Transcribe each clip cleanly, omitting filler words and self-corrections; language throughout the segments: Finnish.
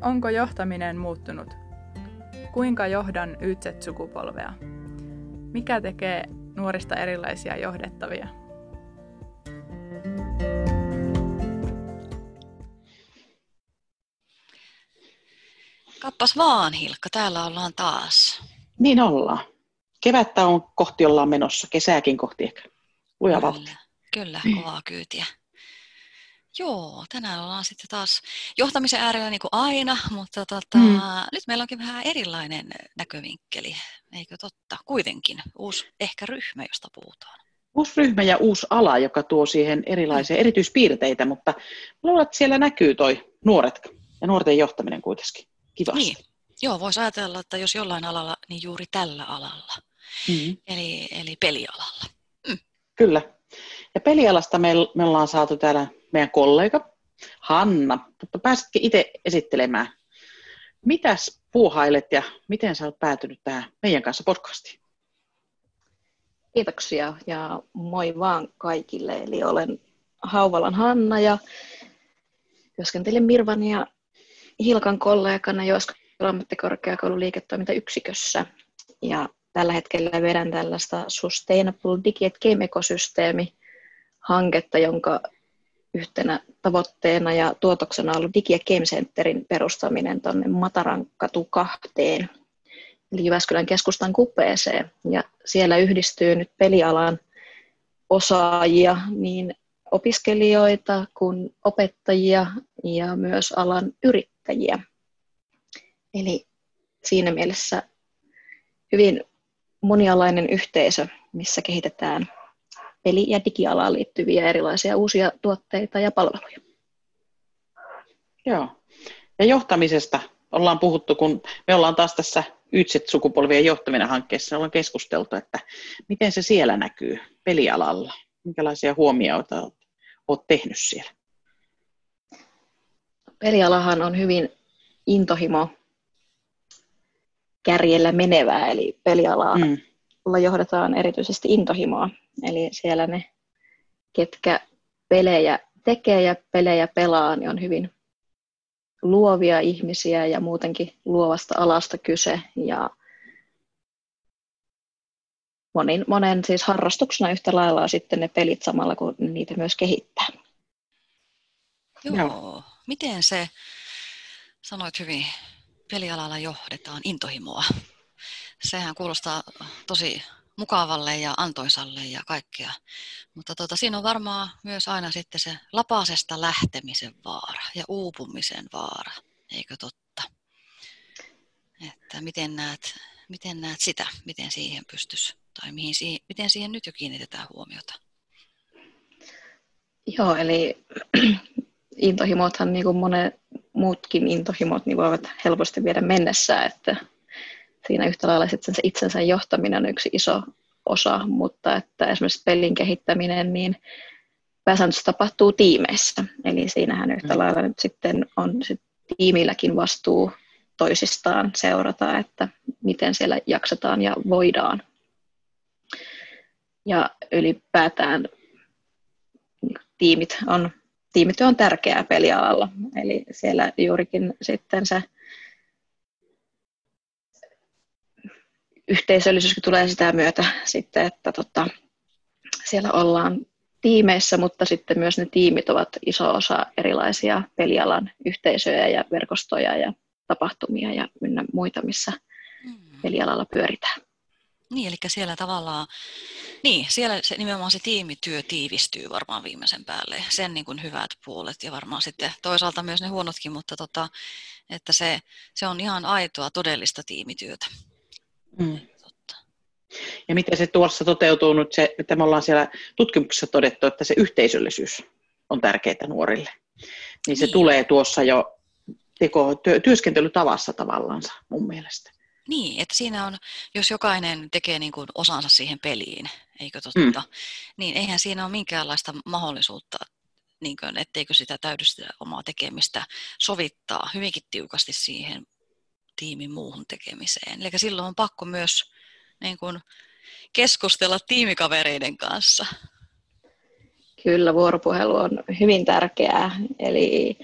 Onko johtaminen muuttunut? Kuinka johdan YTSET-sukupolvea? Mikä tekee nuorista erilaisia johdettavia? Kappas vaan, Hilkka, täällä ollaan taas. Niin ollaan. Kevättä on kohti ollaan menossa, kesääkin kohti ehkä. Luja vauhtia. Kyllä, kovaa kyytiä. Joo, tänään ollaan sitten taas johtamisen äärellä niin kuin aina, mutta nyt meillä onkin vähän erilainen näkövinkkeli, eikö totta? Kuitenkin uusi ehkä ryhmä, josta puhutaan. Uusi ryhmä ja uusi ala, joka tuo siihen erilaisia erityispiirteitä, mutta luulen, että siellä näkyy toi nuoret ja nuorten johtaminen kuitenkin kivasti. Niin. Joo, voisi ajatella, että jos jollain alalla, niin juuri tällä alalla, eli pelialalla. Mm. Kyllä. Ja pelialasta me ollaan saatu täällä meidän kollega Hanna, mutta pääsitkin itse esittelemään. Mitäs puuhailet ja miten sä oot päätynyt tähän meidän kanssa podcastiin? Kiitoksia ja moi vaan kaikille. Eli olen Hauvalan Hanna ja työskentelen Mirvan ja Hilkan kollegana Jyväskylän ammattikorkeakoulun liiketoimintayksikössä. Ja tällä hetkellä vedän tällaista Sustainable Digi- ja Game Ecosysteemi-hanketta, jonka yhtenä tavoitteena ja tuotoksena on ollut Digi- ja Game Centerin perustaminen tuonne Matarankatukahteen, eli Jyväskylän keskustan kupeeseen. Ja siellä yhdistyy nyt pelialan osaajia, niin opiskelijoita kuin opettajia ja myös alan yrittäjiä. Eli siinä mielessä hyvin monialainen yhteisö, missä kehitetään peli- ja digialaan liittyviä erilaisia uusia tuotteita ja palveluja. Joo. Ja johtamisesta ollaan puhuttu, kun me ollaan taas tässä YTSET-sukupolvien johtaminen hankkeessa, ollaan keskusteltu, että miten se siellä näkyy pelialalla. Minkälaisia huomioita olet tehnyt siellä? Pelialahan on hyvin intohimo kärjellä menevää, eli pelialalla johdetaan erityisesti intohimoa. Eli siellä ne, ketkä pelejä tekee ja pelejä pelaa, niin on hyvin luovia ihmisiä ja muutenkin luovasta alasta kyse. Ja monen siis harrastuksena yhtä lailla on sitten ne pelit samalla, kun niitä myös kehittää. Joo. Miten se, sanoit hyvin, pelialalla johdetaan intohimoa. Sehän kuulostaa tosi mukavalle ja antoisalle ja kaikkea. Mutta siinä on varmaan myös aina sitten se lapasesta lähtemisen vaara ja uupumisen vaara, eikö totta? Että miten näet sitä, miten siihen pystyisi tai miten siihen nyt jo kiinnitetään huomiota? Joo, eli intohimothan niin kuin monet muutkin intohimot niin voivat helposti viedä mennessään, että siinä yhtä lailla sitten se itsensä johtaminen on yksi iso osa, mutta että esimerkiksi pelin kehittäminen, niin pääsääntöisesti tapahtuu tiimeissä. Eli siinähän yhtä lailla nyt sitten on sit tiimilläkin vastuu toisistaan seurata, että miten siellä jaksetaan ja voidaan. Ja ylipäätään tiimityö on tärkeää pelialalla, eli siellä juurikin sitten se yhteisöllisyys tulee sitä myötä sitten, että siellä ollaan tiimeissä, mutta sitten myös ne tiimit ovat iso osa erilaisia pelialan yhteisöjä ja verkostoja ja tapahtumia ja ynnä muita, missä pelialalla pyöritään. Niin, eli siellä tavallaan, siellä se, nimenomaan se tiimityö tiivistyy varmaan viimeisen päälle. Sen niin kuin hyvät puolet ja varmaan sitten toisaalta myös ne huonotkin, mutta että se on ihan aitoa todellista tiimityötä. Mm. Ja miten se tuossa toteutuu nyt se, että me ollaan siellä tutkimuksessa todettu, että se yhteisöllisyys on tärkeää nuorille. Niin se tulee tuossa jo työskentelytavassa tavallaan mun mielestä. Niin, että siinä on, jos jokainen tekee niin kuin osansa siihen peliin, eikö totta, niin eihän siinä ole minkäänlaista mahdollisuutta, niin kuin, etteikö sitä täydy sitä omaa tekemistä sovittaa hyvinkin tiukasti siihen tiimin muuhun tekemiseen. Eli silloin on pakko myös niin kuin, keskustella tiimikavereiden kanssa. Kyllä, vuoropuhelu on hyvin tärkeää, eli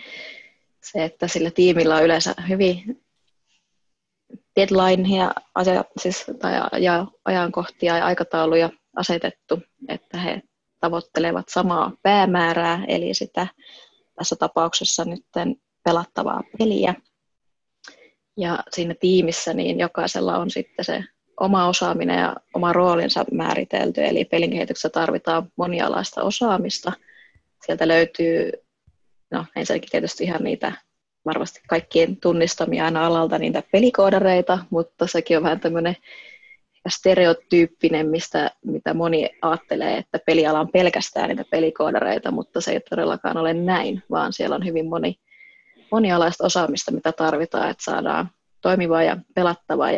se, että sillä tiimillä on yleensä hyvin deadlineja ja ajankohtia ja aikatauluja asetettu, että he tavoittelevat samaa päämäärää, eli sitä tässä tapauksessa nyt pelattavaa peliä. Ja siinä tiimissä niin jokaisella on sitten se oma osaaminen ja oma roolinsa määritelty, eli pelin kehityksessä tarvitaan monialaista osaamista. Sieltä löytyy, no ensinnäkin tietysti ihan niitä varmasti kaikkien tunnistamia aina alalta niitä pelikoodareita, mutta sekin on vähän tämmöinen stereotyyppinen, mitä moni ajattelee, että peliala on pelkästään niitä pelikoodareita, mutta se ei todellakaan ole näin, vaan siellä on hyvin monialaista osaamista, mitä tarvitaan, että saadaan toimiva ja pelattava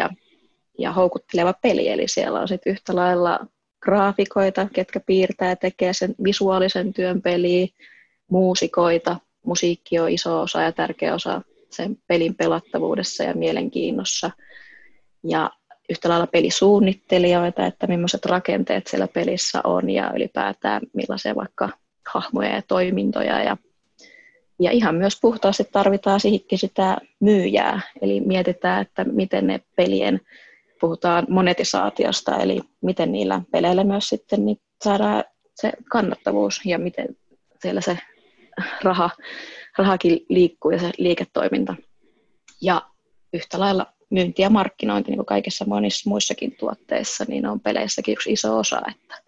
ja houkutteleva peli. Eli siellä on sitten yhtä lailla graafikoita, ketkä piirtää ja tekee sen visuaalisen työn peliä, muusikoita. Musiikki on iso osa ja tärkeä osa sen pelin pelattavuudessa ja mielenkiinnossa. Ja yhtä lailla pelisuunnittelijoita, että millaiset rakenteet siellä pelissä on ja ylipäätään millaisia vaikka hahmoja ja toimintoja. Ja ihan myös puhtaasti tarvitaan siihenkin sitä myyjää, eli mietitään, että miten ne pelien, puhutaan monetisaatiosta, eli miten niillä peleillä myös sitten niin saadaan se kannattavuus ja miten siellä se rahakin liikkuu ja se liiketoiminta. Ja yhtä lailla myynti ja markkinointi, niin kuin kaikissa monissa muissakin tuotteissa, niin on peleissäkin yksi iso osa, että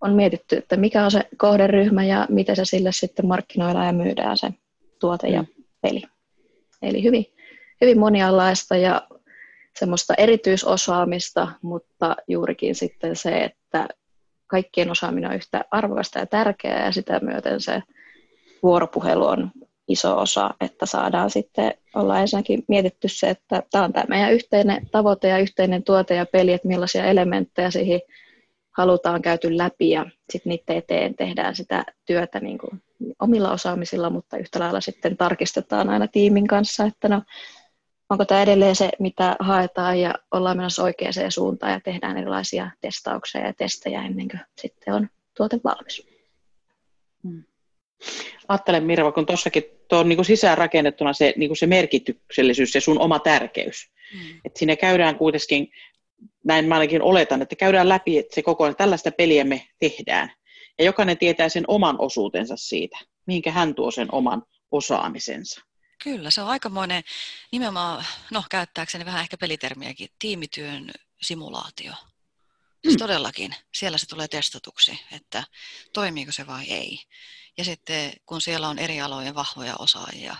on mietitty, että mikä on se kohderyhmä ja miten se sille sitten markkinoidaan ja myydään se tuote ja peli. Eli hyvin, hyvin monialaista ja semmoista erityisosaamista, mutta juurikin sitten se, että kaikkien osaaminen on yhtä arvokasta ja tärkeää ja sitä myöten se vuoropuhelu on iso osa, että saadaan sitten olla ensinnäkin mietitty se, että tämä on tämä meidän yhteinen tavoite ja yhteinen tuote ja peli, että millaisia elementtejä siihen halutaan käyty läpi ja sitten niiden eteen tehdään sitä työtä niin kuin omilla osaamisilla, mutta yhtä lailla sitten tarkistetaan aina tiimin kanssa, että no, onko tämä edelleen se, mitä haetaan ja ollaan menossa oikeaan suuntaan ja tehdään erilaisia testauksia ja testejä ennen kuin sitten on tuote valmis. Ajattelen Mirva, kun tuossakin on niin sisäänrakennettuna se, niin se merkityksellisyys ja sun oma tärkeys. Että siinä käydään kuitenkin, näin mä ainakin oletan, että käydään läpi, että se koko ajan tällaista peliä me tehdään. Ja jokainen tietää sen oman osuutensa siitä, mihinkä hän tuo sen oman osaamisensa. Kyllä, se on aikamoinen nimenomaan, no käyttääkseni vähän ehkä pelitermiäkin, tiimityön simulaatio. Siis todellakin, siellä se tulee testatuksi, että toimiiko se vai ei. Ja sitten kun siellä on eri alojen vahvoja osaajia,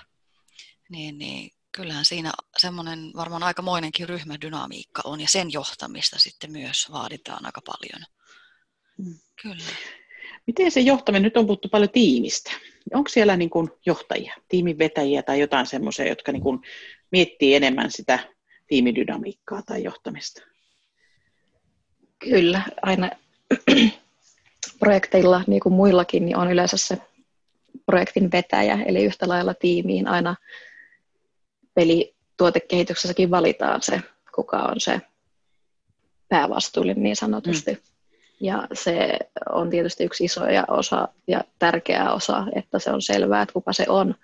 niin kyllähän siinä semmoinen varmaan aikamoinenkin ryhmädynamiikka on ja sen johtamista sitten myös vaaditaan aika paljon. Kyllä. Miten se johtaminen, nyt on puhuttu paljon tiimistä. Onko siellä niin kuin johtajia, tiiminvetäjiä tai jotain semmoisia, jotka niin kuin miettii enemmän sitä tiimidynamiikkaa tai johtamista? Kyllä, aina projekteilla, niin kuin muillakin, niin on yleensä se projektin vetäjä, eli yhtä lailla tiimiin aina pelituotekehityksessäkin valitaan se, kuka on se päävastuullinen niin sanotusti. Ja se on tietysti yksi iso osa ja tärkeä osa, että se on selvää, että kuka se on.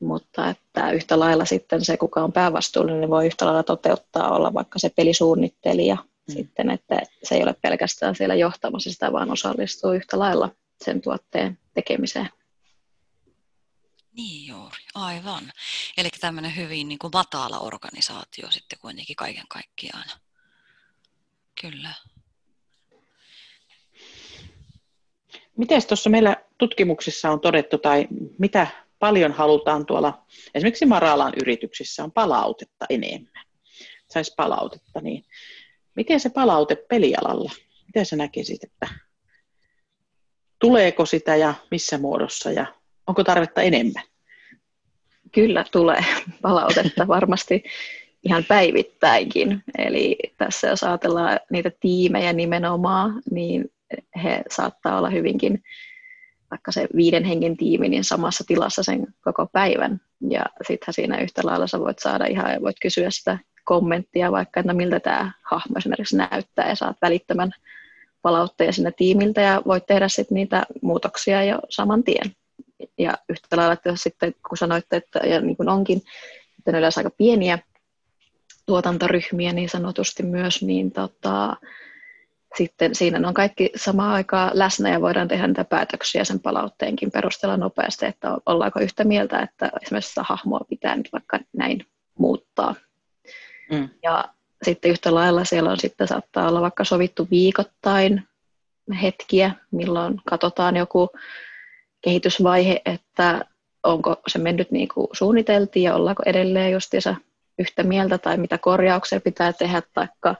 Mutta että yhtä lailla sitten se, kuka on päävastuullinen, voi yhtä lailla toteuttaa olla vaikka se pelisuunnittelija. Sitten, että se ei ole pelkästään siellä johtamassa sitä, vaan osallistuu yhtä lailla sen tuotteen tekemiseen. Niin juuri, aivan. Eli tämmöinen hyvin niin kuin matala organisaatio sitten kuitenkin kaiken kaikkiaan. Kyllä. Miten tuossa meillä tutkimuksissa on todettu, tai mitä paljon halutaan tuolla, esimerkiksi Maralan yrityksissä on palautetta enemmän, saisi palautetta, niin miten se palaute pelialalla, miten sä näkisit, että tuleeko sitä ja missä muodossa ja onko tarvetta enemmän? Kyllä tulee palautetta varmasti ihan päivittäinkin. Eli tässä jos ajatellaan niitä tiimejä nimenomaan, niin he saattaa olla hyvinkin, vaikka se 5 hengen tiimi, niin samassa tilassa sen koko päivän. Ja sittenhän siinä yhtä lailla sä voit saada ihan, voit kysyä sitä kommenttia vaikka, että miltä tämä hahmo esimerkiksi näyttää ja saat välittömän palautteen sinne tiimiltä ja voit tehdä sitten niitä muutoksia jo saman tien. Ja yhtä lailla, että sitten kun sanoitte, että, ja niin kuin onkin, että ne yleensä aika pieniä tuotantoryhmiä niin sanotusti myös, niin sitten siinä ne on kaikki samaan aikaan läsnä ja voidaan tehdä niitä päätöksiä sen palautteenkin perusteella nopeasti, että ollaanko yhtä mieltä, että esimerkiksi hahmoa pitää nyt vaikka näin muuttaa. Mm. Ja sitten yhtä lailla siellä on sitten saattaa olla vaikka sovittu viikoittain hetkiä, milloin katsotaan joku kehitysvaihe, että onko se mennyt niin kuin suunniteltiin ja ollaanko edelleen justiinsa yhtä mieltä tai mitä korjauksia pitää tehdä, taikka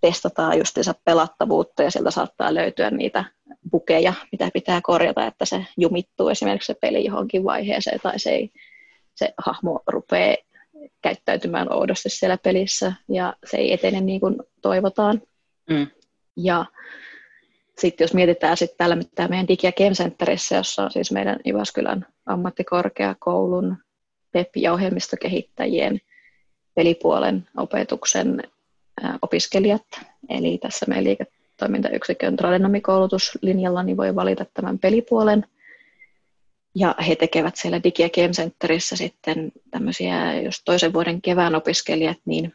testataan justiinsa pelattavuutta ja sieltä saattaa löytyä niitä bukeja, mitä pitää korjata, että se jumittuu esimerkiksi se peli johonkin vaiheeseen tai se hahmo rupeaa käyttäytymään oudosti siellä pelissä ja se ei etene niin kuin toivotaan. Mm. Ja sitten jos mietitään sitten täällä meidän Digi- ja Game Centerissä, jossa on siis meidän Jyväskylän ammattikorkeakoulun PEP- ja ohjelmistokehittäjien pelipuolen opetuksen opiskelijat, eli tässä meidän liiketoimintayksikön tradenomikoulutuslinjalla niin voi valita tämän pelipuolen. Ja he tekevät siellä Digi- ja Game Centerissä sitten tämmöisiä, jos toisen vuoden kevään opiskelijat, niin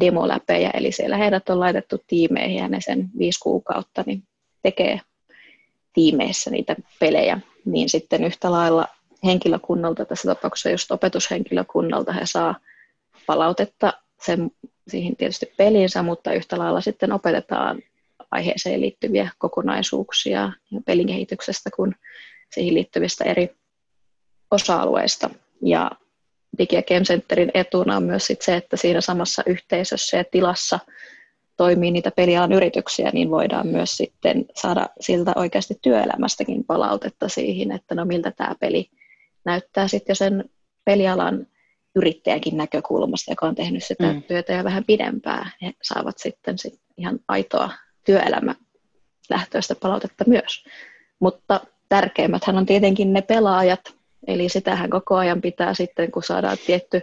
demoläpejä, eli siellä heidät on laitettu tiimeihin ja ne sen 5 kuukautta niin tekee tiimeissä niitä pelejä, niin sitten yhtä lailla henkilökunnalta, tässä tapauksessa just opetushenkilökunnalta, he saa palautetta siihen tietysti peliinsä, mutta yhtä lailla sitten opetetaan aiheeseen liittyviä kokonaisuuksia pelin kehityksestä kuin siihen liittyvistä eri osa-alueista. Ja Digi- ja Game Centerin etuna on myös sit se, että siinä samassa yhteisössä ja tilassa toimii niitä pelialan yrityksiä, niin voidaan myös sitten saada siltä oikeasti työelämästäkin palautetta siihen, että no miltä tämä peli näyttää sitten jo sen pelialan yrittäjänkin näkökulmasta, joka on tehnyt sitä työtä jo vähän pidempään. He saavat sitten ihan aitoa työelämälähtöistä palautetta myös. Mutta tärkeimmäthän on tietenkin ne pelaajat, eli sitähän koko ajan pitää sitten, kun saadaan tietty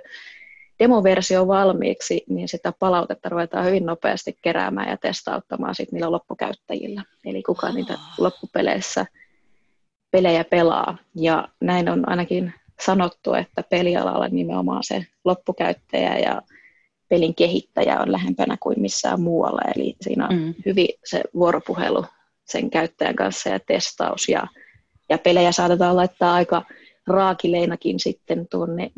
demoversio valmiiksi, niin sitä palautetta ruvetaan hyvin nopeasti keräämään ja testauttamaan sitten niillä loppukäyttäjillä. Eli kuka niitä loppupeleissä pelejä pelaa. Ja näin on ainakin sanottu, että pelialalla nimenomaan se loppukäyttäjä ja pelin kehittäjä on lähempänä kuin missään muualla. Eli siinä on hyvin se vuoropuhelu sen käyttäjän kanssa ja testaus. Ja pelejä saatetaan laittaa aika raakileinakin sitten tuonne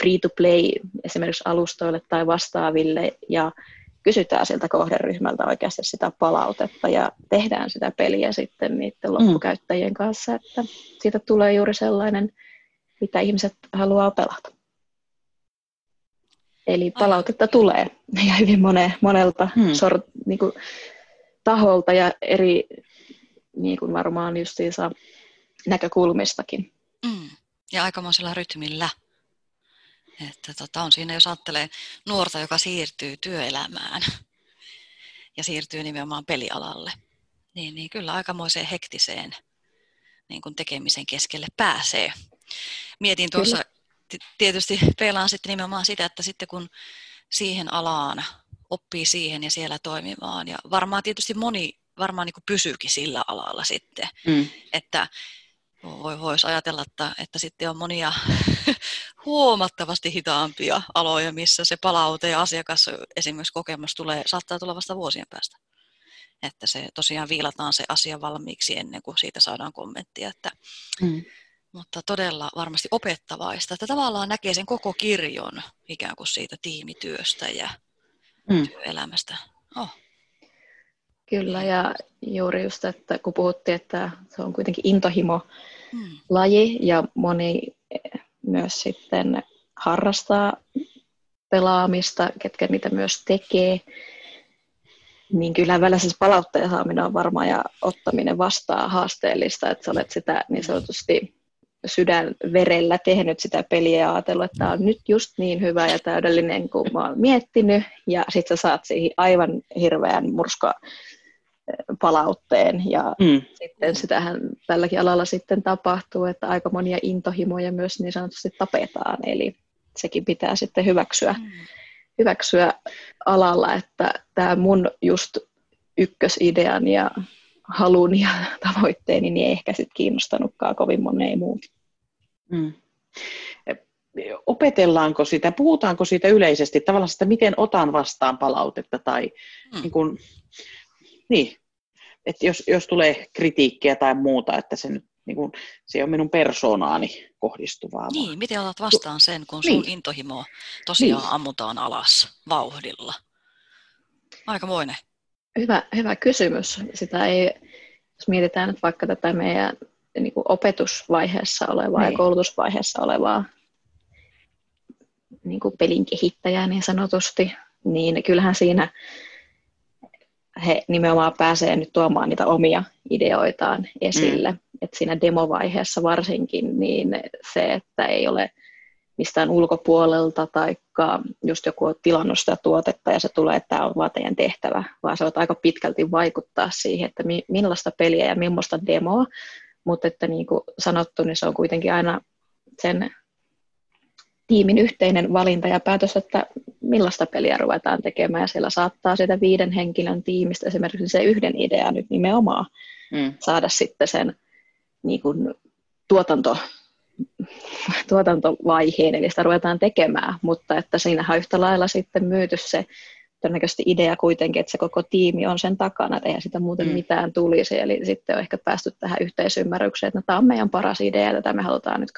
free-to-play esimerkiksi alustoille tai vastaaville ja kysytään sieltä kohderyhmältä oikeasti sitä palautetta ja tehdään sitä peliä sitten niiden loppukäyttäjien kanssa, että siitä tulee juuri sellainen, mitä ihmiset haluaa pelata. Eli palautetta tulee ja hyvin monelta niin kuin, taholta ja eri niin kuin varmaan justiinsa näkökulmistakin. Mm. Ja aikamoisella rytmillä. Että on siinä, jos ajattelee nuorta, joka siirtyy työelämään ja siirtyy nimenomaan pelialalle, niin kyllä aikamoiseen hektiseen niin kun tekemisen keskelle pääsee. Mietin tuossa, tietysti peilaan sitten nimenomaan sitä, että sitten kun siihen alaan oppii siihen ja siellä toimimaan, ja varmaan tietysti moni varmaan niin kuin pysyykin sillä alalla sitten, että voisi ajatella, että sitten on monia huomattavasti hitaampia aloja, missä se palaute ja asiakas esimerkiksi kokemus saattaa tulla vasta vuosien päästä. Että se tosiaan viilataan se asia valmiiksi ennen kuin siitä saadaan kommenttia. Että, mutta todella varmasti opettavaista, että tavallaan näkee sen koko kirjon ikään kuin siitä tiimityöstä ja työelämästä. Kyllä, ja juuri just, että kun puhuttiin, että se on kuitenkin intohimo-laji ja moni myös sitten harrastaa pelaamista, ketkä niitä myös tekee, niin kyllä välillä siis palautteen saaminen on varmaan ja ottaminen vastaan haasteellista, että sä olet sitä niin sanotusti sydänverellä tehnyt sitä peliä ja ajatellut, että tämä on nyt just niin hyvä ja täydellinen kuin mä oon miettinyt, ja sit sä saat siihen aivan hirveän murskapalautteen, ja sitten sitähän tälläkin alalla sitten tapahtuu, että aika monia intohimoja myös niin sanotusti tapetaan, eli sekin pitää sitten hyväksyä alalla, että tämä mun just ykkösidean ja halun ja tavoitteeni, niin ei ehkä sitten kiinnostanutkaan kovin moneen muuta. Mm. Opetellaanko sitä, puhutaanko siitä yleisesti, tavallaan sitä, miten otan vastaan palautetta tai niin kuin, niin, että jos tulee kritiikkiä tai muuta, että se nyt niin kuin, se on minun persoonaani kohdistuvaa. Niin, miten otat vastaan sen, kun sun intohimoa tosiaan ammutaan alas vauhdilla? Aikamoinen. Hyvä kysymys. Sitä ei, jos mietitään nyt vaikka tätä meidän niin kuin opetusvaiheessa olevaa ja koulutusvaiheessa olevaa niin kuin pelin kehittäjää niin sanotusti, niin kyllähän siinä he nimenomaan pääsee nyt tuomaan niitä omia ideoitaan esille. Että siinä demovaiheessa varsinkin niin se, että ei ole mistään ulkopuolelta tai just joku on tilannut sitä tuotetta ja se tulee, että tämä on vaan teidän tehtävä, vaan se on aika pitkälti vaikuttaa siihen, että millaista peliä ja millaista demoa, mutta että niin kuin sanottu, niin se on kuitenkin aina sen tiimin yhteinen valinta ja päätös, että millaista peliä ruvetaan tekemään. Ja siellä saattaa sitä 5 henkilön tiimistä esimerkiksi se 1 idea nyt nimenomaan saada sitten sen niin kuin tuotantovaiheen, eli sitä ruvetaan tekemään, mutta että siinähän on yhtä lailla sitten myyty se todennäköisesti idea kuitenkin, että se koko tiimi on sen takana, että eihän sitä muuten mitään tulisi, eli sitten on ehkä päästy tähän yhteisymmärrykseen, että no, tämä on meidän paras idea ja tätä me halutaan nyt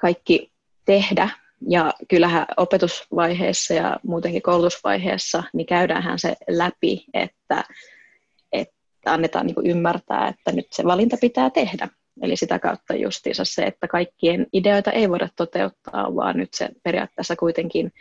kaikki tehdä, ja kyllähän opetusvaiheessa ja muutenkin koulutusvaiheessa, niin käydäänhän se läpi, että annetaan niin kuin ymmärtää, että nyt se valinta pitää tehdä. Eli sitä kautta justiinsa se, että kaikkien ideoita ei voida toteuttaa, vaan nyt se periaatteessa kuitenkin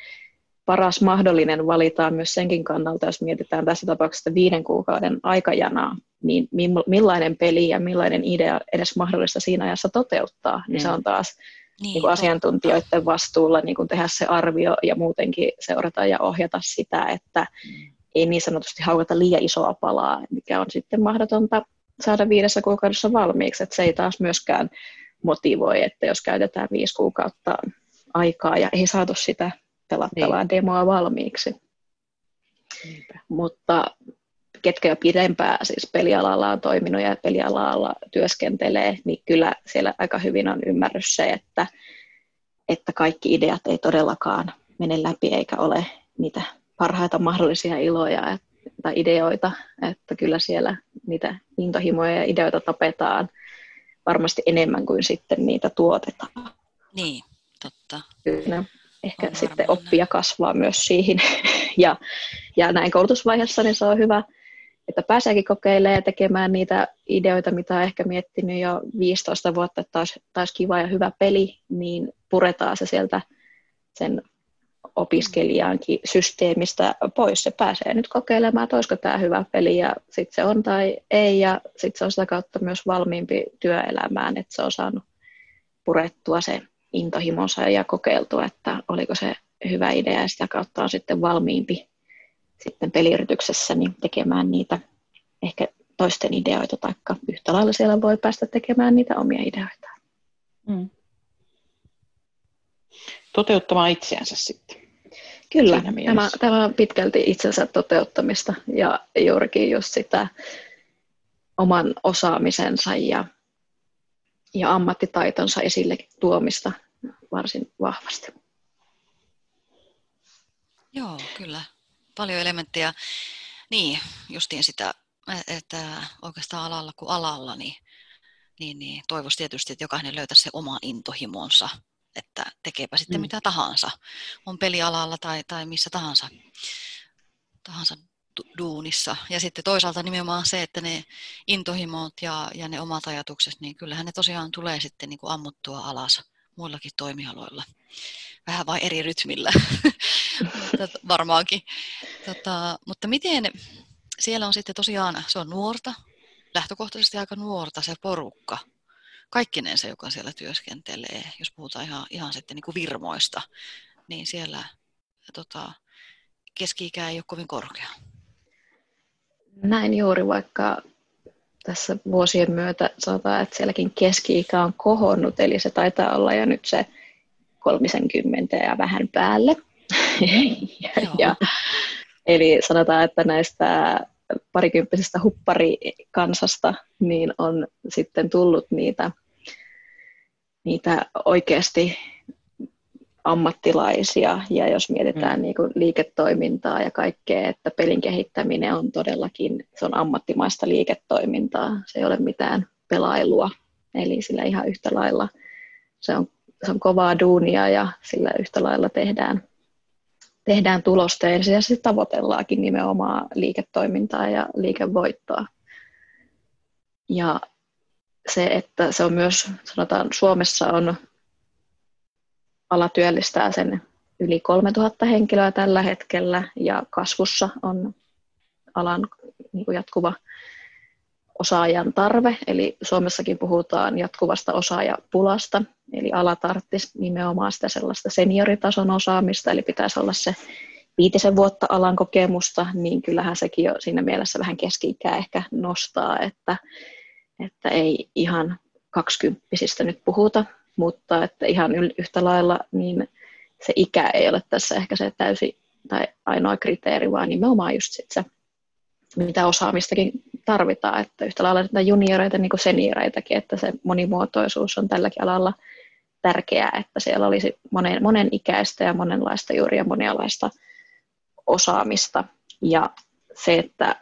paras mahdollinen valitaan myös senkin kannalta, jos mietitään tässä tapauksessa 5 kuukauden aikajanaa, niin millainen peli ja millainen idea edes mahdollista siinä ajassa toteuttaa, niin se on taas niin asiantuntijoiden vastuulla niin kuin tehdä se arvio ja muutenkin seurata ja ohjata sitä, että ei niin sanotusti haukata liian isoa palaa, mikä on sitten mahdotonta saada 5 kuukaudessa valmiiksi, että se ei taas myöskään motivoi, että jos käytetään 5 kuukautta aikaa ja ei saatu sitä pelattavaa demoa valmiiksi. Niinpä. Mutta ketkä jo pidempään siis pelialalla on toiminut ja pelialalla työskentelee, niin kyllä siellä aika hyvin on ymmärrys se, että kaikki ideat ei todellakaan mene läpi eikä ole niitä parhaita mahdollisia iloja tai ideoita, että kyllä siellä niitä intohimoja ja ideoita tapetaan varmasti enemmän kuin sitten niitä tuotetaan. Niin, totta. Kyllä. Ehkä on sitten oppia kasvaa myös siihen. Ja näin koulutusvaiheessa niin se on hyvä, että pääseekin kokeilemaan ja tekemään niitä ideoita, mitä on ehkä miettinyt jo 15 vuotta, että taas kiva ja hyvä peli, niin puretaan se sieltä sen opiskelijaankin systeemistä pois. Se pääsee nyt kokeilemaan, että olisiko tämä hyvä peli ja sitten se on tai ei ja sitten se on sitä kautta myös valmiimpi työelämään, että se on saanut purettua sen intohimonsa ja kokeiltua, että oliko se hyvä idea ja sitä kautta on sitten valmiimpi sitten peliyrityksessä niin tekemään niitä ehkä toisten ideoita taikka yhtä lailla siellä voi päästä tekemään niitä omia ideoitaan. Mm. Toteuttamaan itseänsä sitten. Kyllä, tämä on pitkälti itsensä toteuttamista ja juurikin just sitä oman osaamisensa ja ammattitaitonsa esille tuomista varsin vahvasti. Joo, kyllä. Paljon elementtejä. Niin, justiin sitä, että oikeastaan alalla kuin alalla, niin toivoisi tietysti, että jokainen löytäisi se oman intohimonsa, että tekeepä sitten mitä tahansa. On pelialalla tai missä tahansa duunissa. Ja sitten toisaalta nimenomaan se, että ne intohimot ja ne omat ajatukset, niin kyllähän ne tosiaan tulee sitten niin kuin ammuttua alas muillakin toimialoilla. Vähän vain eri rytmillä varmaankin. Mutta miten siellä on sitten tosiaan, se on nuorta, lähtökohtaisesti aika nuorta se porukka. Kaikkinen se, joka siellä työskentelee, jos puhutaan ihan sitten niin kuin virmoista, niin siellä keski-ikä ei ole kovin korkea. Näin juuri, vaikka tässä vuosien myötä sanotaan, että sielläkin keski-ikä on kohonnut, eli se taitaa olla jo nyt se 30 ja vähän päälle. Eli sanotaan, että näistä parikymppisestä hupparikansasta niin on sitten tullut niitä niitä oikeasti ammattilaisia, ja jos mietitään niin kuin liiketoimintaa ja kaikkea, että pelin kehittäminen on todellakin, se on ammattimaista liiketoimintaa, se ei ole mitään pelailua, eli sillä ihan yhtä lailla se on kovaa duunia ja sillä yhtä lailla tehdään tulosta ja se tavoitellaakin nimenomaan liiketoimintaa ja liikevoittoa. Ja se, että se on myös, sanotaan Suomessa on, ala työllistää sen yli 3000 henkilöä tällä hetkellä ja kasvussa on alan niin kuin jatkuva osaajan tarve, eli Suomessakin puhutaan jatkuvasta osaajapulasta, eli ala tarvitsisi nimenomaan sitä sellaista senioritason osaamista, eli pitäisi olla se 5 vuotta alan kokemusta, niin kyllähän sekin jo siinä mielessä vähän keski-ikää ehkä nostaa, että ei ihan 20-vuotiaista nyt puhuta, mutta että ihan yhtä lailla niin se ikä ei ole tässä ehkä se täysi tai ainoa kriteeri, vaan nimenomaan just se, mitä osaamistakin tarvitaan, että yhtä lailla näitä junioreita niin kuin senioreitakin, että se monimuotoisuus on tälläkin alalla tärkeää, että siellä olisi monen ikäistä ja monenlaista juuri ja monialaista osaamista. Ja se, että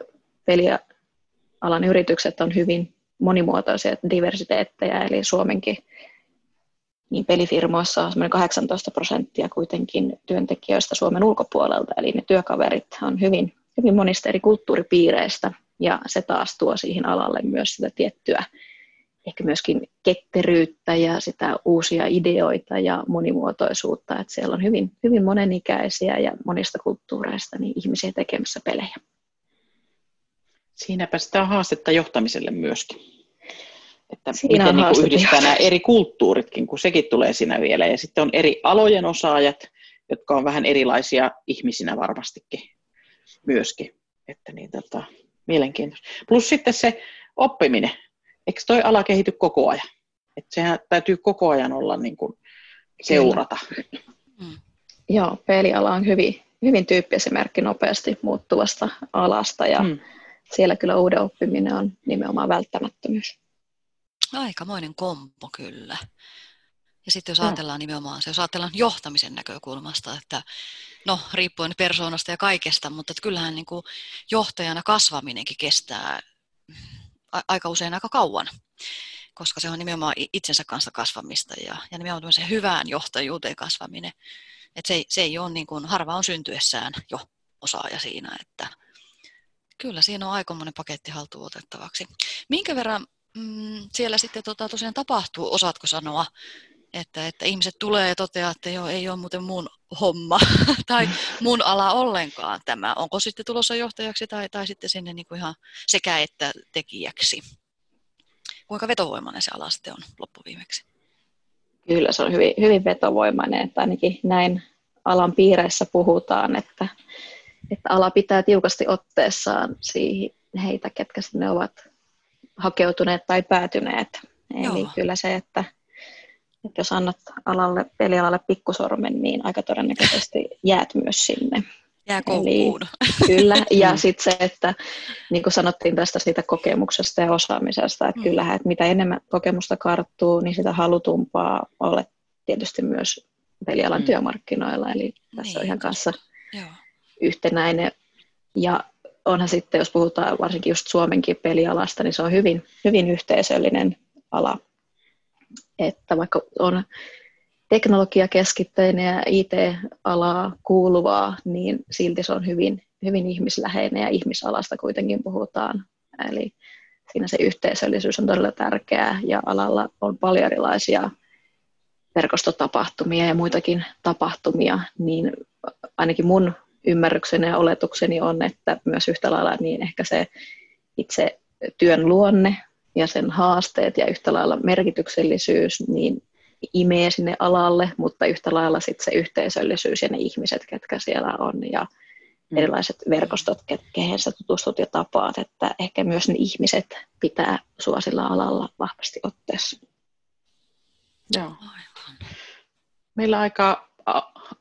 pelialan yritykset on hyvin monimuotoisia diversiteettejä, eli Suomenkin niin pelifirmoissa on semmoinen 18% kuitenkin työntekijöistä Suomen ulkopuolelta, eli ne työkaverit on hyvin monista eri kulttuuripiireistä, ja se taas tuo siihen alalle myös sitä tiettyä ehkä myöskin ketteryyttä ja sitä uusia ideoita ja monimuotoisuutta, että siellä on hyvin monenikäisiä ja monista kulttuureista niin ihmisiä tekemässä pelejä. Siinäpä sitä on haastetta johtamiselle myöskin, että siinä miten niin yhdistää nämä eri kulttuuritkin, kun sekin tulee siinä vielä, ja sitten on eri alojen osaajat, jotka on vähän erilaisia ihmisinä varmastikin myöskin, että niin mielenkiintoista. Plus sitten se oppiminen. Eikö toi ala kehity koko ajan? Että sehän täytyy koko ajan olla niin kuin seurata. Joo, peliala on hyvin tyyppiesimerkki nopeasti muuttuvasta alasta ja siellä kyllä uuden oppiminen on nimenomaan välttämättömyys. Aikamoinen kompo kyllä. Ja sitten jos ajatellaan nimenomaan se, jos ajatellaan johtamisen näkökulmasta, että no riippuen persoonasta ja kaikesta, mutta että kyllähän niin kuin johtajana kasvaminenkin kestää aika usein aika kauan, koska se on nimenomaan itsensä kanssa kasvamista ja nimenomaan tämmöiseen hyvään johtajuuteen kasvaminen. Että se ei ole niin kuin, harva on syntyessään jo osaaja siinä, että kyllä siinä on aikamoinen paketti haltuun otettavaksi. Minkä verran siellä sitten tosiaan tapahtuu, osaatko sanoa? Että ihmiset tulee ja toteaa, että joo, ei ole muuten mun homma tai mun ala ollenkaan tämä. Onko sitten tulossa johtajaksi tai sitten sinne niin kuin ihan sekä että tekijäksi? Kuinka vetovoimainen se ala sitten on loppuviimeksi? Kyllä se on hyvin vetovoimainen, että ainakin näin alan piireissä puhutaan, että ala pitää tiukasti otteessaan siihen heitä, ketkä sinne ovat hakeutuneet tai päätyneet. Eli joo. Kyllä se, että jos annat pelialalle pikkusormen, niin aika todennäköisesti jäät myös sinne. Jää koukkuun. Kyllä, ja sitten se, että niin kuin sanottiin tästä siitä kokemuksesta ja osaamisesta, että kyllähän, että mitä enemmän kokemusta karttuu, niin sitä halutumpaa olet tietysti myös pelialan työmarkkinoilla, eli tässä on ihan kanssa yhtenäinen. Ja onhan sitten, jos puhutaan varsinkin just Suomenkin pelialasta, niin se on hyvin yhteisöllinen ala. Että vaikka on teknologiakeskitteinen ja IT-alaa kuuluvaa, niin silti se on hyvin ihmisläheinen ja ihmisalasta kuitenkin puhutaan. Eli siinä se yhteisöllisyys on todella tärkeää ja alalla on paljon erilaisia verkostotapahtumia ja muitakin tapahtumia, niin ainakin mun ymmärrykseni ja oletukseni on, että myös yhtä lailla niin ehkä se itse työn luonne ja sen haasteet ja yhtä lailla merkityksellisyys niin imee sinne alalle, mutta yhtä lailla sitten se yhteisöllisyys ja ne ihmiset, ketkä siellä on ja erilaiset verkostot, kehen sä tutustut ja tapaat, että ehkä myös ne ihmiset pitää sua sillä alalla vahvasti otteessa. Joo. Meillä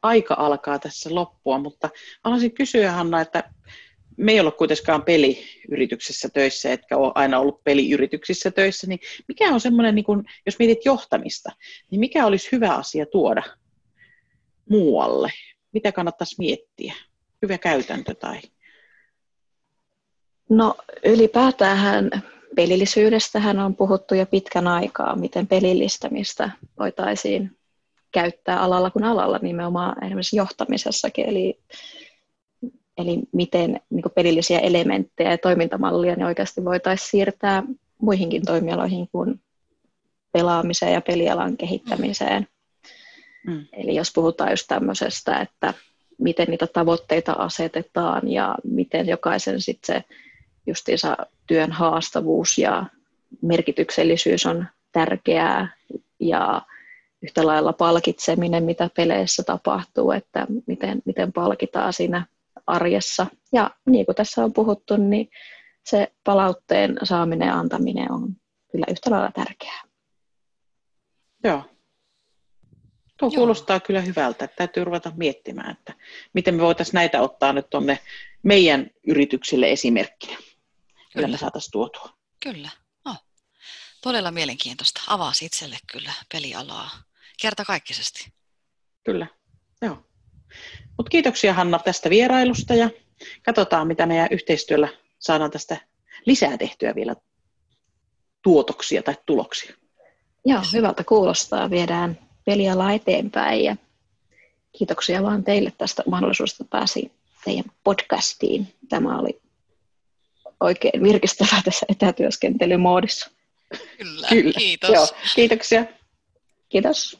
aika alkaa tässä loppua, mutta haluaisin kysyä, Hanna, että me ei olla kuitenkaan peliyrityksessä töissä, etkä ole aina ollut peliyrityksissä töissä, niin mikä on semmoinen, niin kun, jos mietit johtamista, niin mikä olisi hyvä asia tuoda muualle? Mitä kannattaisi miettiä? Hyvä käytäntö tai? No ylipäätään pelillisyydestähän on puhuttu jo pitkän aikaa, miten pelillistämistä voitaisiin käyttää alalla kuin alalla, nimenomaan esimerkiksi johtamisessakin, eli miten niin pelillisiä elementtejä ja toimintamallia niin oikeasti voitaisiin siirtää muihinkin toimialoihin kuin pelaamiseen ja pelialan kehittämiseen. Mm. Eli jos puhutaan just tämmöisestä, että miten niitä tavoitteita asetetaan ja miten jokaisen sit se justiinsa työn haastavuus ja merkityksellisyys on tärkeää ja yhtä lailla palkitseminen, mitä peleissä tapahtuu, että miten palkitaan siinä arjessa. Ja niin kuin tässä on puhuttu, niin se palautteen saaminen ja antaminen on kyllä yhtä lailla tärkeää. Joo. Tuo kuulostaa kyllä hyvältä. Täytyy ruveta miettimään, että miten me voitaisiin näitä ottaa nyt tuonne meidän yrityksille esimerkkinä. Kyllä me saataisiin tuotua. Kyllä. No, todella mielenkiintoista. Avasi itselle kyllä pelialaa kertakaikkisesti. Kyllä. Joo. Mut kiitoksia Hanna tästä vierailusta ja katsotaan mitä meidän yhteistyöllä saadaan tästä lisää tehtyä vielä tuotoksia tai tuloksia. Joo, hyvältä kuulostaa. Viedään pelialaa eteenpäin ja kiitoksia vaan teille tästä mahdollisuudesta pääsi teidän podcastiin. Tämä oli oikein virkistävää tässä etätyöskentelymoodissa. Kyllä. Kiitos. Joo, kiitoksia. Kiitos.